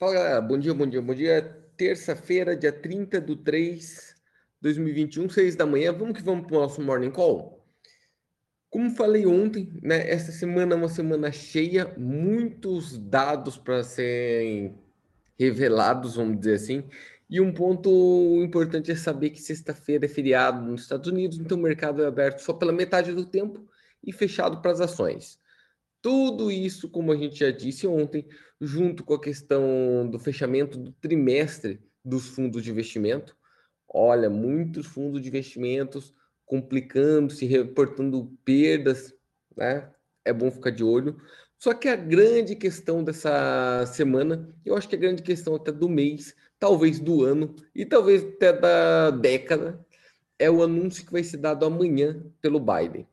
Fala, galera. Bom dia, bom dia, bom dia. Terça-feira, dia 30 de 3 de 2021, 6 da manhã. Vamos que vamos para o nosso Morning Call. Como falei ontem, né? Essa semana é uma semana cheia, muitos dados para serem revelados, vamos dizer assim. E um ponto importante é saber que sexta-feira é feriado nos Estados Unidos, então o mercado é aberto só pela metade do tempo e fechado para as ações. Tudo isso, como a gente já disse ontem, junto com a questão do fechamento do trimestre dos fundos de investimento. Olha, muitos fundos de investimentos complicando-se, reportando perdas, né? É bom ficar de olho. Só que a grande questão dessa semana, eu acho que a grande questão até do mês, talvez do ano e talvez até da década, é o anúncio que vai ser dado amanhã pelo Biden.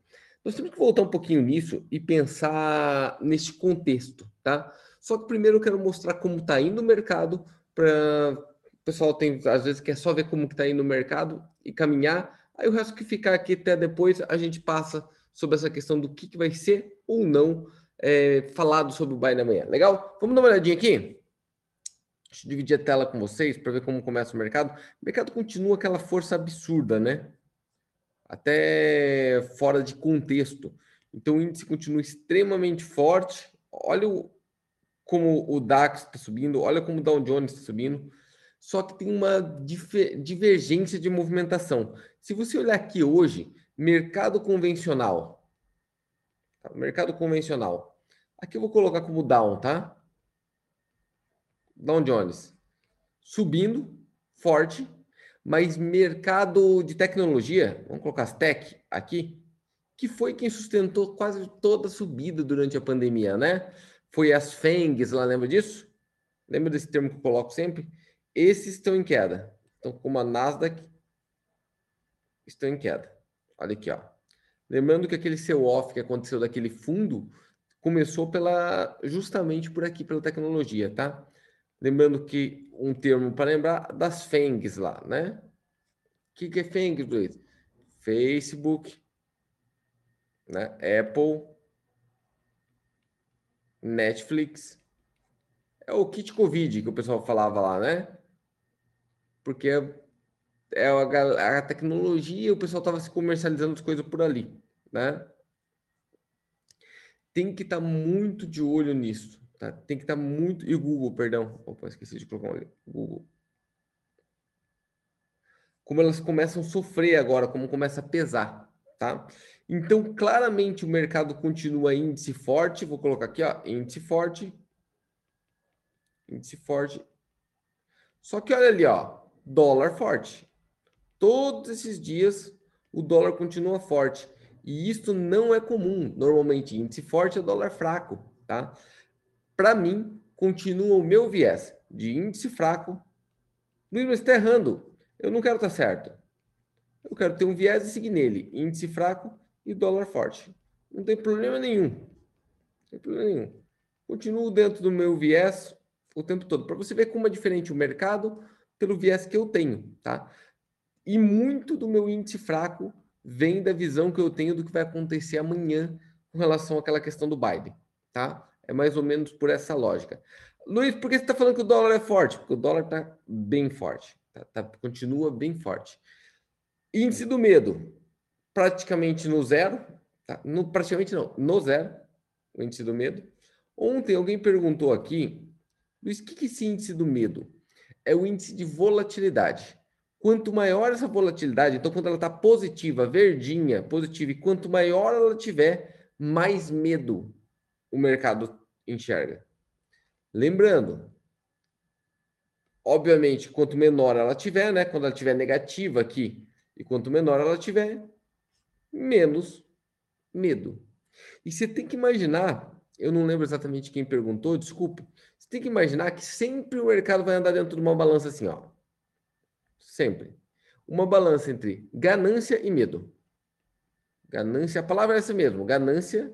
Nós temos que voltar um pouquinho nisso e pensar nesse contexto, tá? Só que primeiro eu quero mostrar como está indo o mercado, para o pessoal tem, às vezes quer só ver como está indo o mercado e caminhar, aí o resto que ficar aqui até depois a gente passa sobre essa questão do que vai ser ou não falado sobre o Biden amanhã, legal? Vamos dar uma olhadinha aqui? Deixa eu dividir a tela com vocês para ver como começa o mercado. O mercado continua aquela força absurda, né? Até fora de contexto. Então o índice continua extremamente forte. Olha como o DAX está subindo, olha como o Dow Jones está subindo. Só que tem uma divergência de movimentação. Se você olhar aqui hoje, mercado convencional. Tá? Mercado convencional. Aqui eu vou colocar como Dow, tá? Dow Jones. Subindo, forte. Mas mercado de tecnologia, vamos colocar as tech aqui, que foi quem sustentou quase toda a subida durante a pandemia, né? Foi as FAANGs lá, lembra disso? Lembra desse termo que eu coloco sempre? Esses estão em queda. Então, como a Nasdaq, estão em queda. Olha aqui, ó. Lembrando que aquele sell-off que aconteceu daquele fundo começou justamente por aqui, pela tecnologia, tá? Lembrando que um termo para lembrar das FANGs lá, né? O que é FANG, Luiz? Facebook, né? Apple, Netflix. É o kit Covid que o pessoal falava lá, né? Porque é a tecnologia, o pessoal estava se comercializando as coisas por ali, né? Tem que estar muito de olho nisso. Tá, tem que estar muito... E o Google, perdão. Opa, esqueci de colocar ali. Google. Como elas começam a sofrer agora, como começa a pesar, tá? Então, claramente, o mercado continua índice forte. Vou colocar aqui, ó. Índice forte. Índice forte. Só que olha ali, ó. Dólar forte. Todos esses dias, o dólar continua forte. E isso não é comum. Normalmente, índice forte é dólar fraco, tá? Para mim, continua o meu viés de índice fraco. Luiz, mas está errando. Eu não quero estar certo. Eu quero ter um viés e seguir nele. Índice fraco e dólar forte. Não tem problema nenhum. Não tem problema nenhum. Continuo dentro do meu viés o tempo todo. Para você ver como é diferente o mercado pelo viés que eu tenho, tá? E muito do meu índice fraco vem da visão que eu tenho do que vai acontecer amanhã com relação àquela questão do Biden, tá? É mais ou menos por essa lógica. Luiz, por que você está falando que o dólar é forte? Porque o dólar está bem forte. Continua bem forte. Índice do medo. Praticamente no zero. Tá? Praticamente não. No zero. O índice do medo. Ontem alguém perguntou aqui. Luiz, o que é esse índice do medo? É o índice de volatilidade. Quanto maior essa volatilidade, então quando ela está positiva, verdinha, positiva, e quanto maior ela tiver, mais medo o mercado enxerga. Lembrando, obviamente, quanto menor ela tiver, né? Quando ela tiver negativa aqui, e quanto menor ela tiver, menos medo. E você tem que imaginar, eu não lembro exatamente quem perguntou, desculpa, você tem que imaginar que sempre o mercado vai andar dentro de uma balança assim, ó. Sempre. Uma balança entre ganância e medo. Ganância, a palavra é essa mesmo, ganância.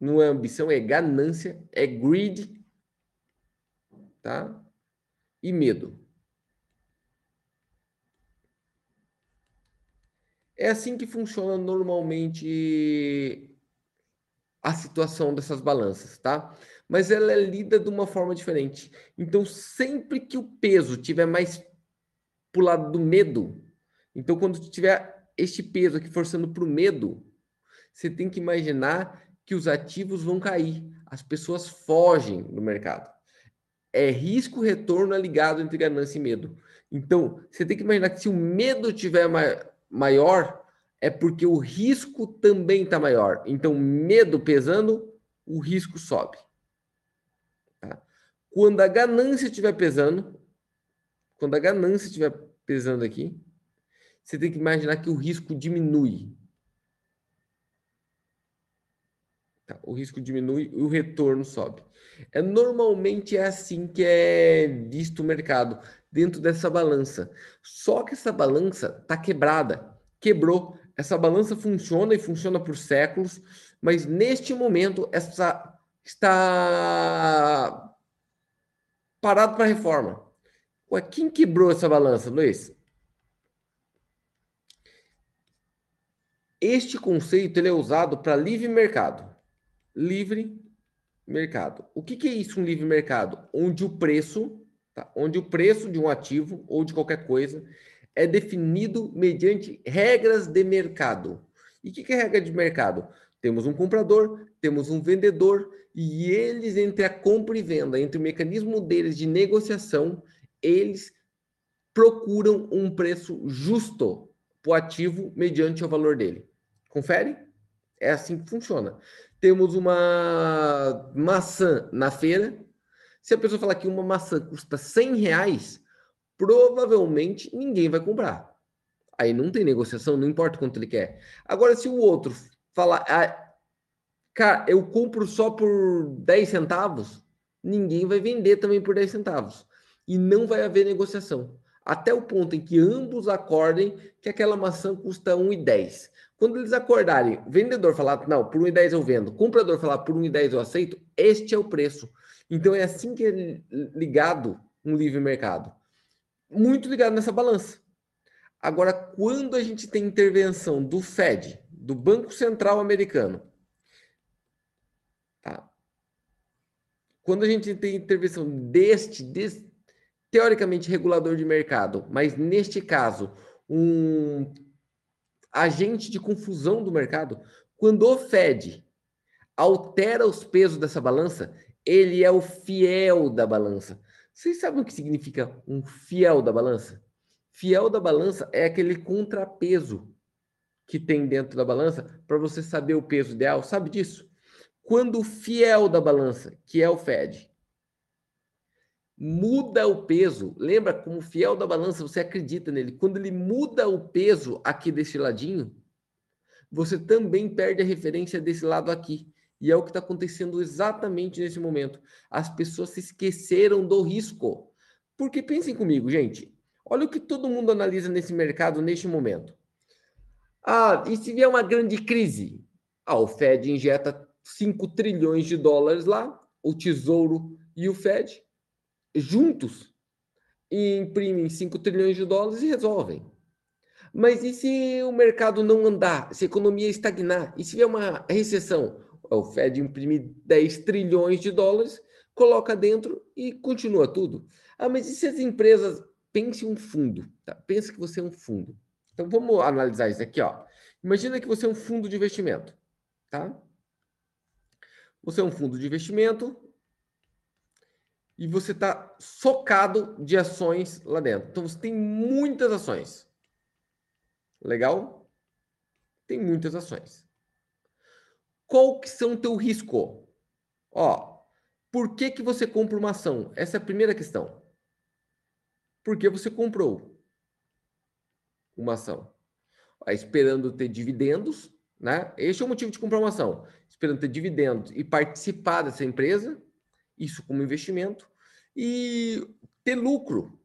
Não é ambição, é ganância, é greed, tá? E medo. É assim que funciona normalmente a situação dessas balanças, tá? mas ela é lida de uma forma diferente. Então, sempre que o peso tiver mais para o lado do medo, então quando tiver este peso aqui forçando para o medo, você tem que imaginar que os ativos vão cair, as pessoas fogem do mercado. É risco-retorno ligado entre ganância e medo. Então, você tem que imaginar que se o medo tiver maior, é porque o risco também está maior. Então, medo pesando, o risco sobe. Tá? Quando a ganância estiver pesando, aqui, você tem que imaginar que o risco diminui. Tá? O risco diminui e o retorno sobe. É, normalmente é assim que é visto o mercado, dentro dessa balança. Só que essa balança está quebrada. Quebrou. Essa balança funciona e funciona por séculos, mas neste momento essa está parada para reforma. Ué, quem quebrou essa balança, Luiz? Este conceito ele é usado para livre mercado. Livre mercado. O que é isso, um livre mercado? Onde o preço, tá? Onde o preço de um ativo ou de qualquer coisa é definido mediante regras de mercado. E o que é regra de mercado? Temos um comprador, temos um vendedor, e eles, entre a compra e venda, entre o mecanismo deles de negociação, eles procuram um preço justo para o ativo mediante o valor dele. Confere? É assim que funciona. Temos uma maçã na feira. Se a pessoa falar que uma maçã custa R$100, provavelmente ninguém vai comprar. Aí não tem negociação, não importa quanto ele quer. Agora, se o outro falar, cara, eu compro só por 10 centavos, ninguém vai vender também por 10 centavos. E não vai haver negociação. Até o ponto em que ambos acordem que aquela maçã custa 1,10. Quando eles acordarem, o vendedor falar, não, por 1,10 eu vendo, o comprador falar, por 1,10 eu aceito, este é o preço. Então é assim que é ligado um livre mercado. Muito ligado nessa balança. Agora, quando a gente tem intervenção do Fed, do Banco Central Americano, tá? Quando a gente tem intervenção deste teoricamente regulador de mercado, mas neste caso, um agente de confusão do mercado, quando o Fed altera os pesos dessa balança, ele é o fiel da balança. Vocês sabem o que significa um fiel da balança? Fiel da balança é aquele contrapeso que tem dentro da balança para você saber o peso ideal. Sabe disso? Quando o fiel da balança, que é o Fed, muda o peso, lembra como fiel da balança, você acredita nele. Quando ele muda o peso aqui desse ladinho, você também perde a referência desse lado aqui. E é o que está acontecendo exatamente nesse momento. As pessoas se esqueceram do risco. Porque pensem comigo, gente. Olha o que todo mundo analisa nesse mercado, neste momento. Ah, e se vier uma grande crise? Ah, o Fed injeta 5 trilhões de dólares lá, o Tesouro e o Fed, juntos, e imprimem 5 trilhões de dólares e resolvem. Mas e se o mercado não andar? Se a economia estagnar? E se vier uma recessão? O Fed imprime 10 trilhões de dólares, coloca dentro e continua tudo. Ah, mas e se as empresas... Pense um fundo, tá? Pense que você é um fundo. Então, vamos analisar isso aqui, ó. Imagina que você é um fundo de investimento, tá? Você é um fundo de investimento e você está socado de ações lá dentro. Então, você tem muitas ações. Legal? Tem muitas ações. Qual que são o teu risco? Ó, por que você compra uma ação? Essa é a primeira questão. Por que você comprou uma ação? Ó, esperando ter dividendos, né? Este é o motivo de comprar uma ação. Esperando ter dividendos e participar dessa empresa, isso como investimento, e ter lucro,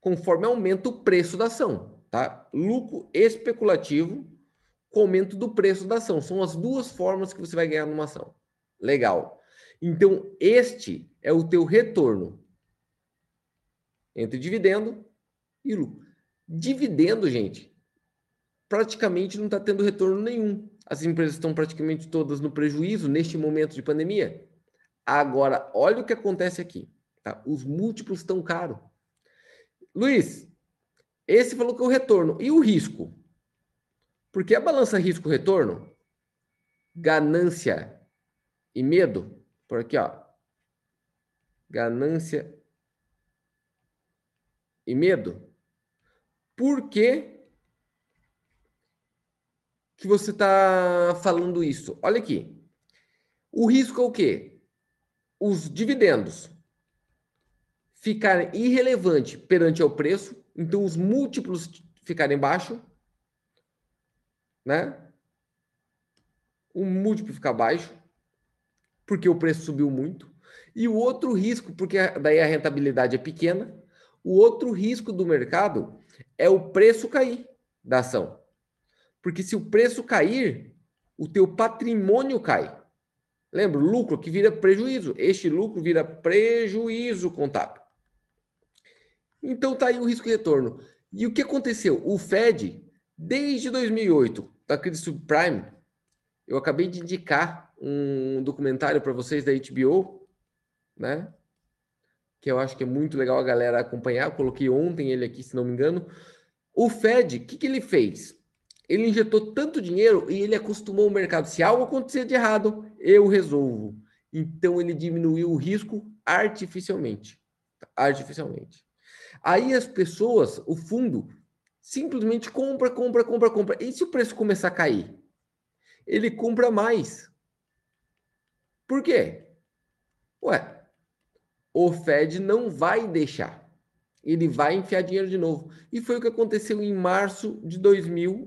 conforme aumenta o preço da ação, tá? Lucro especulativo, o aumento do preço da ação. São as duas formas que você vai ganhar numa ação. Legal. Então, este é o teu retorno entre dividendo e lucro. Dividendo, gente, praticamente não está tendo retorno nenhum. As empresas estão praticamente todas no prejuízo neste momento de pandemia. Agora, olha o que acontece aqui. Tá? Os múltiplos estão caros. Luiz, esse falou que é o retorno. E o risco? Porque a balança risco-retorno, ganância e medo, por aqui, ó. Ganância e medo. Por que você está falando isso? Olha aqui. O risco é o quê? Os dividendos ficarem irrelevantes perante ao preço, então os múltiplos ficarem baixos, né? O múltiplo fica baixo, porque o preço subiu muito. E o outro risco, porque daí a rentabilidade é pequena, o outro risco do mercado é o preço cair da ação. Porque se o preço cair, o teu patrimônio cai. Lembra? Lucro que vira prejuízo. Este lucro vira prejuízo contábil. Então tá aí o risco e retorno. E o que aconteceu? O Fed, desde 2008, da crise subprime, eu acabei de indicar um documentário para vocês da HBO, né? Que eu acho que é muito legal a galera acompanhar. Eu coloquei ontem ele aqui, se não me engano. O Fed, o que que ele fez? Ele injetou tanto dinheiro e ele acostumou o mercado. Se algo acontecer de errado, eu resolvo. Então, ele diminuiu o risco artificialmente. Aí as pessoas, o fundo, simplesmente compra. E se o preço começar a cair? Ele compra mais. Por quê? Ué, o Fed não vai deixar. Ele vai enfiar dinheiro de novo. E foi o que aconteceu em março de 2020.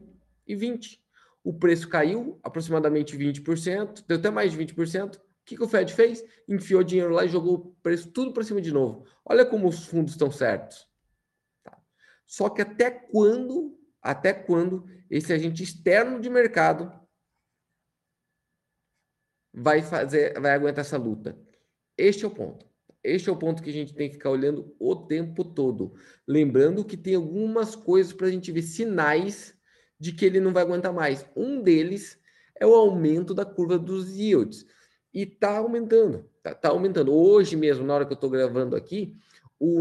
O preço caiu aproximadamente 20%, deu até mais de 20%. O que o Fed fez? Enfiou dinheiro lá e jogou o preço tudo para cima de novo. Olha como os fundos estão certos. Tá. Só que até quando esse agente externo de mercado vai aguentar essa luta? Este é o ponto. Este é o ponto que a gente tem que ficar olhando o tempo todo. Lembrando que tem algumas coisas para a gente ver sinais de que ele não vai aguentar mais. Um deles é o aumento da curva dos yields. E está aumentando. Hoje mesmo, na hora que eu estou gravando aqui,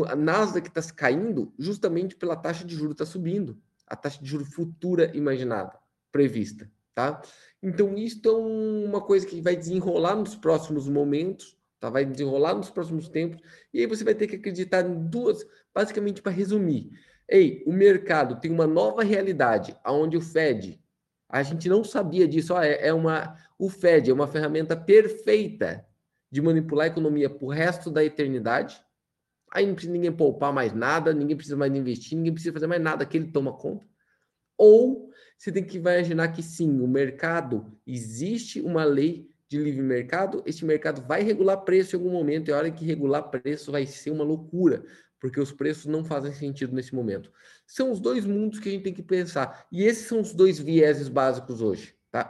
a Nasdaq está caindo justamente pela taxa de juros está subindo. A taxa de juros futura imaginada, prevista. Tá? Então, isto é uma coisa que vai desenrolar nos próximos momentos, tá? Vai desenrolar nos próximos tempos, e aí você vai ter que acreditar em duas, basicamente para resumir. Ei, o mercado tem uma nova realidade, onde o Fed, a gente não sabia disso, o Fed é uma ferramenta perfeita de manipular a economia para o resto da eternidade, aí não precisa ninguém poupar mais nada, ninguém precisa mais investir, ninguém precisa fazer mais nada, que ele toma conta, ou você tem que imaginar que sim, o mercado, existe uma lei de livre mercado, este mercado vai regular preço em algum momento, e a hora que regular preço vai ser uma loucura, porque os preços não fazem sentido nesse momento. São os dois mundos que a gente tem que pensar, e esses são os dois vieses básicos hoje, tá?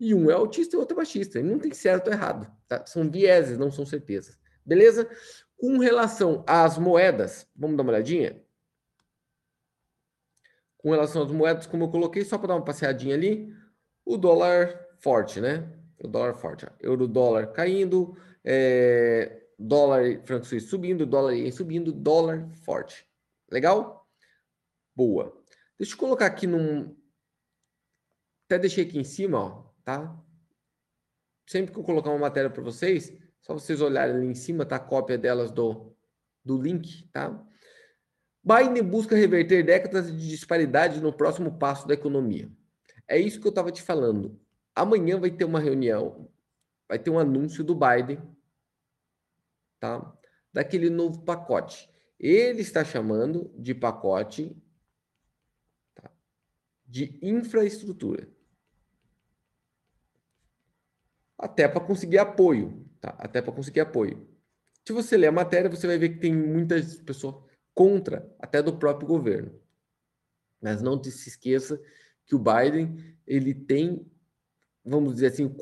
E um é altista e o outro é baixista, e não tem certo ou errado, tá? São vieses, não são certezas, beleza? Com relação às moedas, vamos dar uma olhadinha? Com relação às moedas, como eu coloquei, só para dar uma passeadinha ali, o dólar forte, né? O dólar forte, ó. Euro dólar caindo, dólar franco suíço subindo, dólar ien subindo, dólar forte. Legal? Boa. Deixa eu colocar aqui num... Até deixei aqui em cima, ó, tá? Sempre que eu colocar uma matéria para vocês, só vocês olharem ali em cima, tá? A cópia delas do link, tá? Biden busca reverter décadas de disparidade no próximo passo da economia. É isso que eu estava te falando. Amanhã vai ter uma reunião, vai ter um anúncio do Biden, tá? Daquele novo pacote. Ele está chamando de pacote, tá? De infraestrutura. Até para conseguir apoio, tá? Se você ler a matéria, você vai ver que tem muitas pessoas contra, até do próprio governo. Mas não se esqueça que o Biden, ele tem, vamos dizer assim, o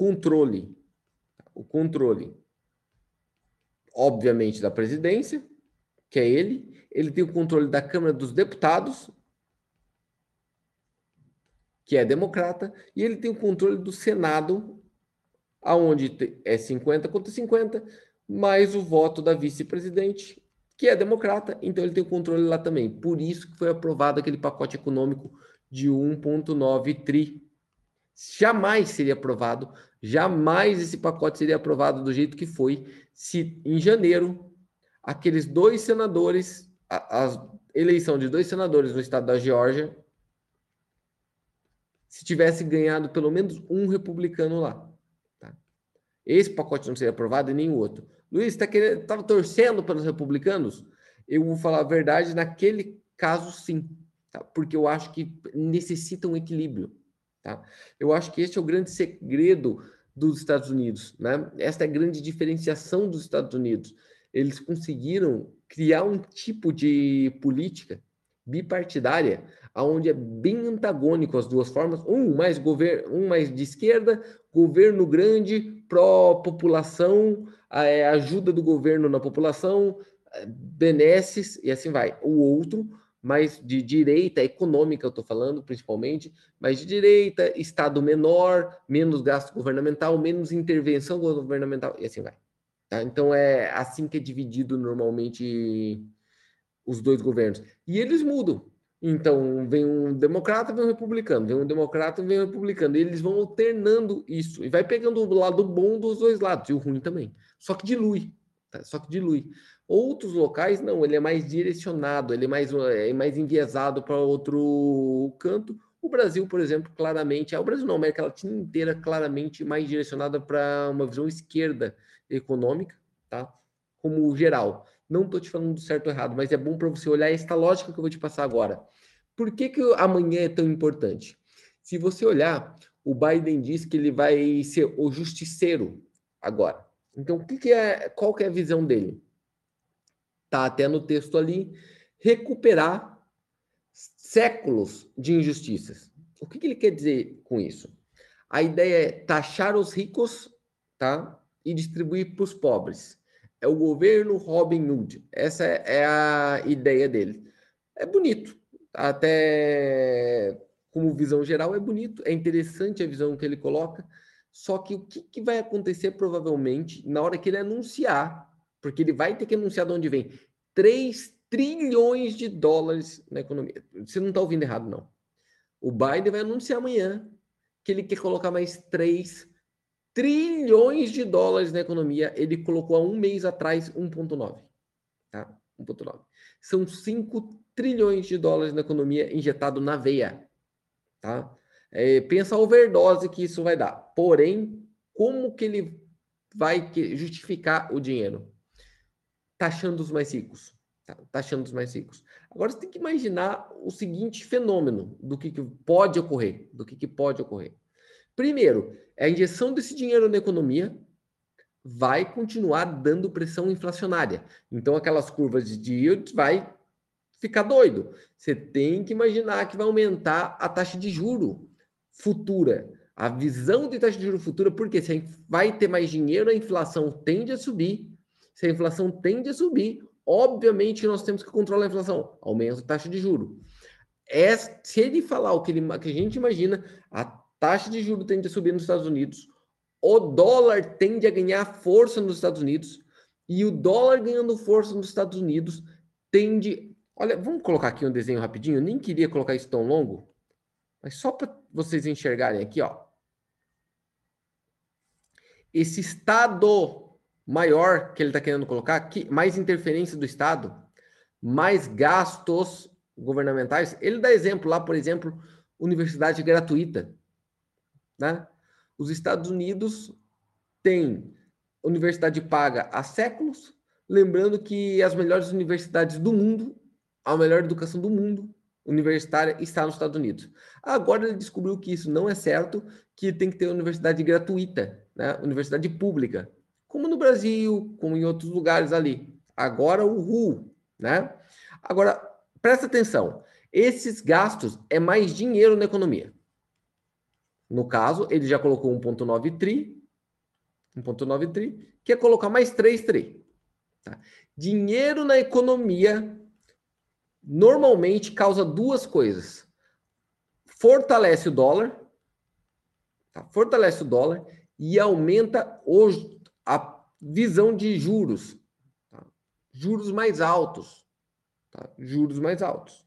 controle, obviamente, da presidência, que é ele tem o controle da Câmara dos Deputados, que é democrata, e ele tem o controle do Senado aonde é 50 contra 50, mais o voto da vice-presidente, que é democrata, então ele tem o controle lá também. Por isso que foi aprovado aquele pacote econômico de 1,9 tri. Jamais seria aprovado, jamais esse pacote seria aprovado do jeito que foi, se em janeiro aqueles dois senadores, a eleição de dois senadores no estado da Geórgia, se tivesse ganhado pelo menos um republicano lá. Tá? Esse pacote não seria aprovado e nem o outro. Luiz, estava torcendo pelos republicanos? Eu vou falar a verdade, naquele caso sim, tá? Porque eu acho que necessita um equilíbrio. Tá? Eu acho que esse é o grande segredo dos Estados Unidos, né? Essa é a grande diferenciação dos Estados Unidos. Eles conseguiram criar um tipo de política bipartidária, onde é bem antagônico as duas formas, um mais de esquerda, governo grande, pró-população, ajuda do governo na população, benesses, e assim vai. O outro, mais de direita, econômica eu estou falando principalmente, mas de direita, Estado menor, menos gasto governamental, menos intervenção governamental, e assim vai. Tá? Então é assim que é dividido normalmente os dois governos. E eles mudam. Então, vem um democrata, vem um republicano, vem um democrata, vem um republicano. E eles vão alternando isso. E vai pegando o lado bom dos dois lados, e o ruim também. Só que dilui. Tá? Só que dilui. Outros locais, não. Ele é mais direcionado, ele é mais enviesado para outro canto. O Brasil, por exemplo, claramente... O Brasil não, a América Latina inteira claramente mais direcionada para uma visão esquerda econômica, tá? Como geral. Não estou te falando do certo ou errado, mas é bom para você olhar esta lógica que eu vou te passar agora. Por que que amanhã é tão importante? Se você olhar, o Biden diz que ele vai ser o justiceiro agora. Então, qual que é a visão dele? Está até no texto ali, recuperar séculos de injustiças. O que que ele quer dizer com isso? A ideia é taxar os ricos, tá? E distribuir para os pobres. É o governo Robin Hood. Essa é a ideia dele. É bonito. Até como visão geral é bonito. É interessante a visão que ele coloca. Só que o que vai acontecer provavelmente na hora que ele anunciar, porque ele vai ter que anunciar de onde vem, 3 trilhões de dólares na economia. Você não está ouvindo errado, não. O Biden vai anunciar amanhã que ele quer colocar mais 3 trilhões de dólares na economia. Ele colocou há um mês atrás 1,9. Tá? 1,9. São 5 trilhões de dólares na economia injetado na veia. Tá? Pensa a overdose que isso vai dar. Porém, como que ele vai justificar o dinheiro? Taxando os mais ricos. Tá? Taxando os mais ricos. Agora você tem que imaginar o seguinte fenômeno do que pode ocorrer. Primeiro, a injeção desse dinheiro na economia vai continuar dando pressão inflacionária. Então, aquelas curvas de yield vai ficar doido. Você tem que imaginar que vai aumentar a taxa de juro futura. A visão de taxa de juro futura, porque se vai ter mais dinheiro, a inflação tende a subir. Se a inflação tende a subir, obviamente nós temos que controlar a inflação. Aumenta a taxa de juro. Se ele falar o que a gente imagina, a taxa de juros tende a subir nos Estados Unidos, o dólar tende a ganhar força nos Estados Unidos, e o dólar ganhando força nos Estados Unidos tende... Olha, vamos colocar aqui um desenho rapidinho, eu nem queria colocar isso tão longo, mas só para vocês enxergarem aqui, ó. Esse Estado maior que ele está querendo colocar, mais interferência do Estado, mais gastos governamentais, ele dá exemplo lá, por exemplo, universidade gratuita. Né? Os Estados Unidos têm universidade paga há séculos, lembrando que as melhores universidades do mundo, a melhor educação do mundo universitária está nos Estados Unidos. Agora ele descobriu que isso não é certo, que tem que ter universidade gratuita, né? Universidade pública, como no Brasil, como em outros lugares ali. Agora o RU, né? Agora, presta atenção, esses gastos é mais dinheiro na economia. No caso, ele já colocou 1,9 tri, que é colocar mais 3 tri. Tá? Dinheiro na economia normalmente causa duas coisas. Fortalece o dólar, tá? Fortalece o dólar e aumenta a visão de juros, tá? Juros mais altos, tá? Juros mais altos.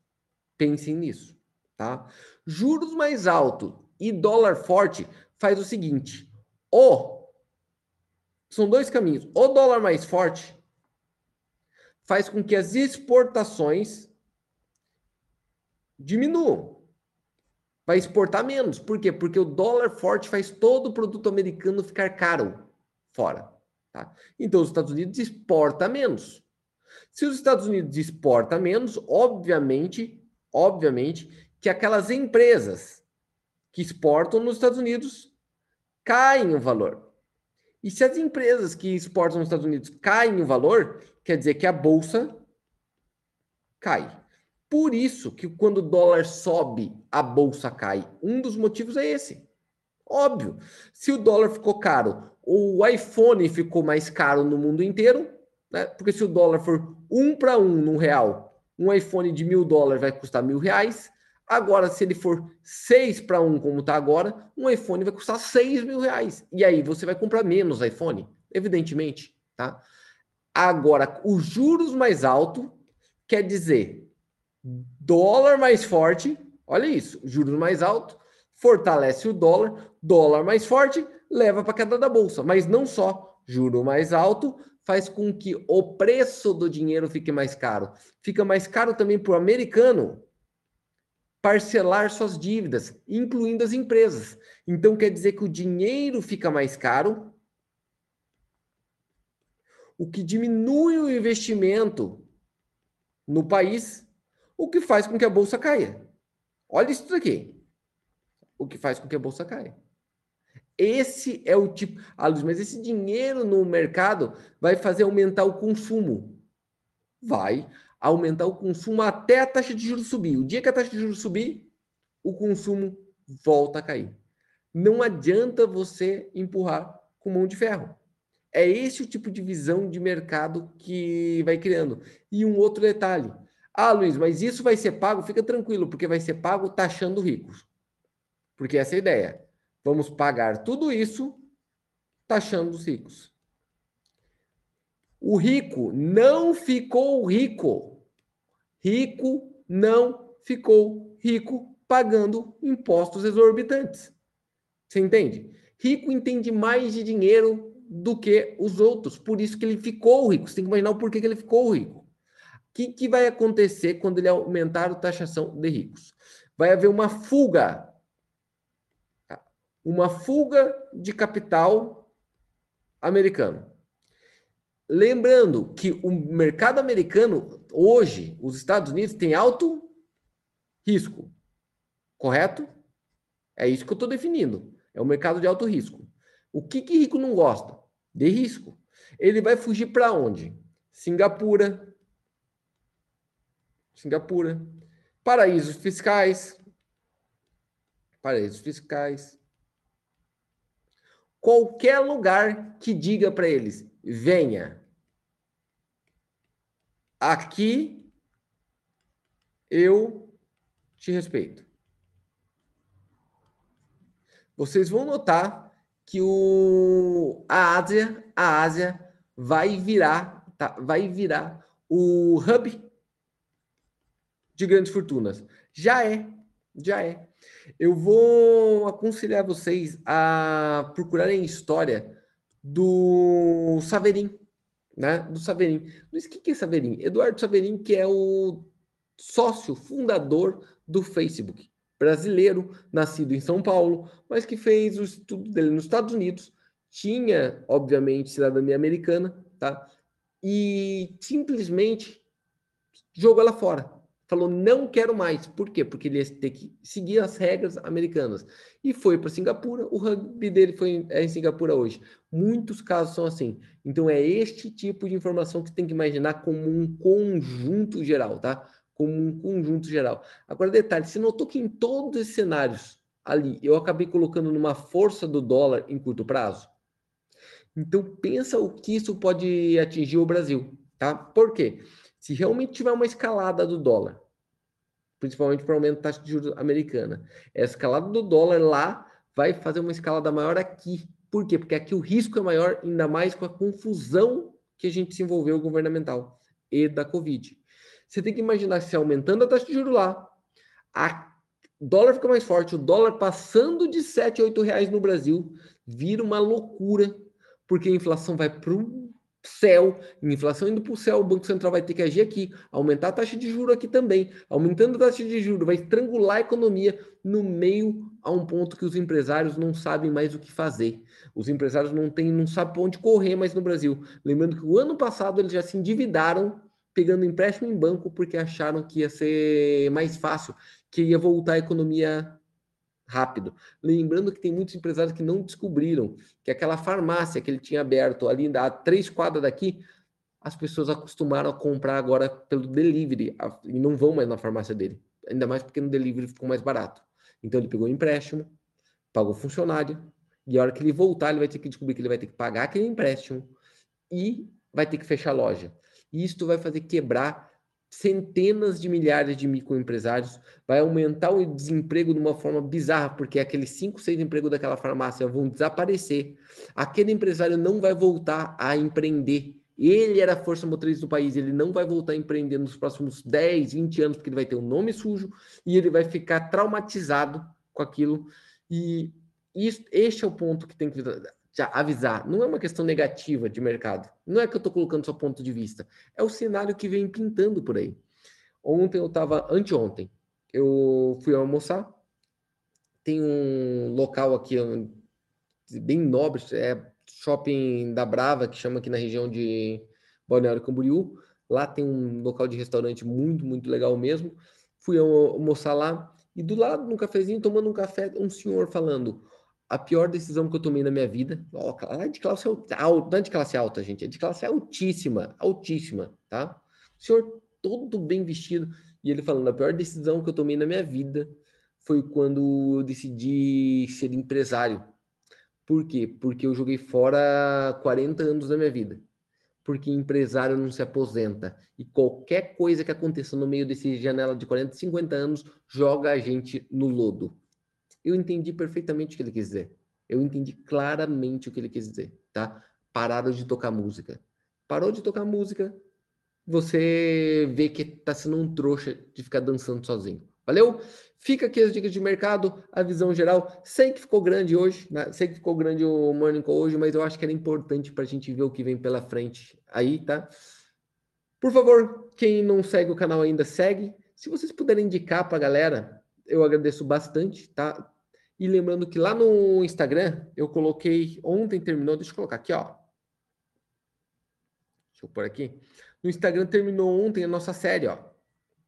Pensem nisso, tá? Juros mais altos e dólar forte faz o seguinte, são dois caminhos. O dólar mais forte faz com que as exportações diminuam. Vai exportar menos. Por quê? Porque o dólar forte faz todo o produto americano ficar caro fora. Tá? Então, os Estados Unidos exporta menos. Se os Estados Unidos exporta menos, obviamente, que aquelas empresas que exportam nos Estados Unidos caem o valor. E se as empresas que exportam nos Estados Unidos caem o valor, quer dizer que a bolsa cai. Por isso que quando o dólar sobe, a bolsa cai. Um dos motivos é esse. Óbvio. Se o dólar ficou caro, o iPhone ficou mais caro no mundo inteiro, né? Porque se o dólar for 1 para 1 num real, um iPhone de $1.000 vai custar R$1.000. Agora, se ele for 6 para 1, como está agora, um iPhone vai custar R$6.000. E aí você vai comprar menos iPhone, evidentemente, tá? Agora, os juros mais alto quer dizer... Dólar mais forte, olha isso, juros mais alto, fortalece o dólar, dólar mais forte, leva para a queda da bolsa. Mas não só, juro mais alto faz com que o preço do dinheiro fique mais caro. Fica mais caro também para o americano parcelar suas dívidas, incluindo as empresas. Então quer dizer que o dinheiro fica mais caro, o que diminui o investimento no país, o que faz com que a bolsa caia. Olha isso daqui. O que faz com que a bolsa caia. Esse é o tipo... Ah, Luiz, mas esse dinheiro no mercado vai fazer aumentar o consumo. Vai aumentar o consumo até a taxa de juros subir. O dia que a taxa de juros subir, o consumo volta a cair. Não adianta você empurrar com mão de ferro. É esse o tipo de visão de mercado que vai criando. E um outro detalhe. Ah, Luiz, mas isso vai ser pago? Fica tranquilo, porque vai ser pago taxando ricos. Porque essa é a ideia. Vamos pagar tudo isso taxando os ricos. O rico não ficou rico. Rico não ficou rico pagando impostos exorbitantes. Você entende? Rico entende mais de dinheiro do que os outros. Por isso que ele ficou rico. Você tem que imaginar o porquê que ele ficou rico. O que vai acontecer quando ele aumentar a taxação de ricos? Vai haver uma fuga. Tá? Uma fuga de capital americano. Lembrando que o mercado americano, hoje, os Estados Unidos, tem alto risco. Correto? É isso que eu estou definindo. É um mercado de alto risco. O que rico não gosta? De risco. Ele vai fugir para onde? Singapura, paraísos fiscais, qualquer lugar que diga para eles, venha, aqui eu te respeito. Vocês vão notar que a Ásia vai virar, tá? Vai virar o hub de grandes fortunas. Já é. Eu vou aconselhar vocês a procurarem história do Saverin, né? Do Saverin. Mas o que é Saverin? Eduardo Saverin, que é o sócio fundador do Facebook, brasileiro, nascido em São Paulo, mas que fez o estudo dele nos Estados Unidos, tinha, obviamente, cidadania americana, tá? E simplesmente jogou ela fora. Falou, não quero mais. Por quê? Porque ele ia ter que seguir as regras americanas. E foi para Singapura. O hub dele é em Singapura hoje. Muitos casos são assim. Então, é este tipo de informação que tem que imaginar como um conjunto geral, tá? Como um conjunto geral. Agora, detalhe, você notou que em todos esses cenários ali, eu acabei colocando numa força do dólar em curto prazo? Então, pensa o que isso pode atingir o Brasil, tá? Por quê? Se realmente tiver uma escalada do dólar, principalmente para o aumento da taxa de juros americana, essa escalada do dólar lá vai fazer uma escalada maior aqui Por quê? Porque aqui o risco é maior, ainda mais com a confusão que a gente se envolveu governamental e da Covid. Você tem que imaginar se aumentando a taxa de juros lá, o dólar fica mais forte, o dólar passando de 7 a 8 reais no Brasil, vira uma loucura, porque a inflação vai para o céu, inflação indo para o céu, o Banco Central vai ter que agir aqui, aumentar a taxa de juros aqui também, aumentando a taxa de juros, vai estrangular a economia no meio a um ponto que os empresários não sabem mais o que fazer. Os empresários não sabem para onde correr mais no Brasil. Lembrando que o ano passado eles já se endividaram pegando empréstimo em banco porque acharam que ia ser mais fácil, que ia voltar a economia rápido. Lembrando que tem muitos empresários que não descobriram que aquela farmácia que ele tinha aberto ali a 3 quadras daqui, as pessoas acostumaram a comprar agora pelo delivery e não vão mais na farmácia dele. Ainda mais porque no delivery ficou mais barato. Então ele pegou um empréstimo, pagou funcionário e a hora que ele voltar ele vai ter que descobrir que ele vai ter que pagar aquele empréstimo e vai ter que fechar a loja. E isto vai fazer quebrar centenas de milhares de microempresários, vai aumentar o desemprego de uma forma bizarra, porque aqueles 5, 6 empregos daquela farmácia vão desaparecer. Aquele empresário não vai voltar a empreender. Ele era a força motriz do país, ele não vai voltar a empreender nos próximos 10, 20 anos, porque ele vai ter um nome sujo e ele vai ficar traumatizado com aquilo. E este é o ponto que tem que avisar, não é uma questão negativa de mercado, não é que eu estou colocando só ponto de vista, é o cenário que vem pintando por aí. Anteontem, eu fui almoçar, tem um local aqui bem nobre, é Shopping da Brava, que chama aqui na região de Balneário Camboriú, lá tem um local de restaurante muito, muito legal mesmo, fui almoçar lá, e do lado, num cafezinho, tomando um café, um senhor falando: a pior decisão que eu tomei na minha vida, não é de classe alta, gente, é de classe altíssima, altíssima, tá? O senhor todo bem vestido, e ele falando: a pior decisão que eu tomei na minha vida foi quando eu decidi ser empresário. Por quê? Porque eu joguei fora 40 anos da minha vida. Porque empresário não se aposenta. E qualquer coisa que aconteça no meio desse janela de 40, 50 anos, joga a gente no lodo. Eu entendi perfeitamente o que ele quis dizer. Eu entendi claramente o que ele quis dizer, tá? Pararam de tocar música. Parou de tocar música, você vê que tá sendo um trouxa de ficar dançando sozinho. Valeu? Fica aqui as dicas de mercado, a visão geral. Sei que ficou grande hoje, né? Sei que ficou grande o Morning Call hoje, mas eu acho que era importante pra gente ver o que vem pela frente aí, tá? Por favor, quem não segue o canal ainda, segue. Se vocês puderem indicar pra galera, eu agradeço bastante, tá? E lembrando que lá no Instagram, eu coloquei, ontem terminou, deixa eu colocar aqui, ó. Deixa eu pôr aqui. No Instagram terminou ontem a nossa série, ó,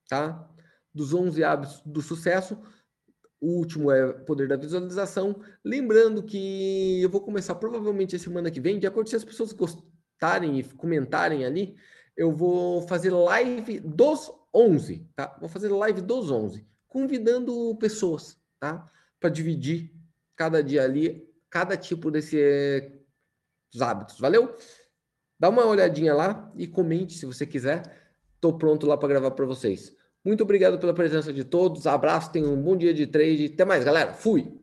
tá? Dos 11 hábitos do sucesso. O último é o poder da visualização. Lembrando que eu vou começar provavelmente a semana que vem, de acordo com se as pessoas gostarem e comentarem ali, eu vou fazer live dos 11, tá? Vou fazer live dos 11, convidando pessoas, tá? Para dividir cada dia ali, cada tipo desses hábitos, valeu? Dá uma olhadinha lá e comente se você quiser. Tô pronto lá para gravar para vocês. Muito obrigado pela presença de todos. Abraço, tenham um bom dia de trade. Até mais, galera. Fui!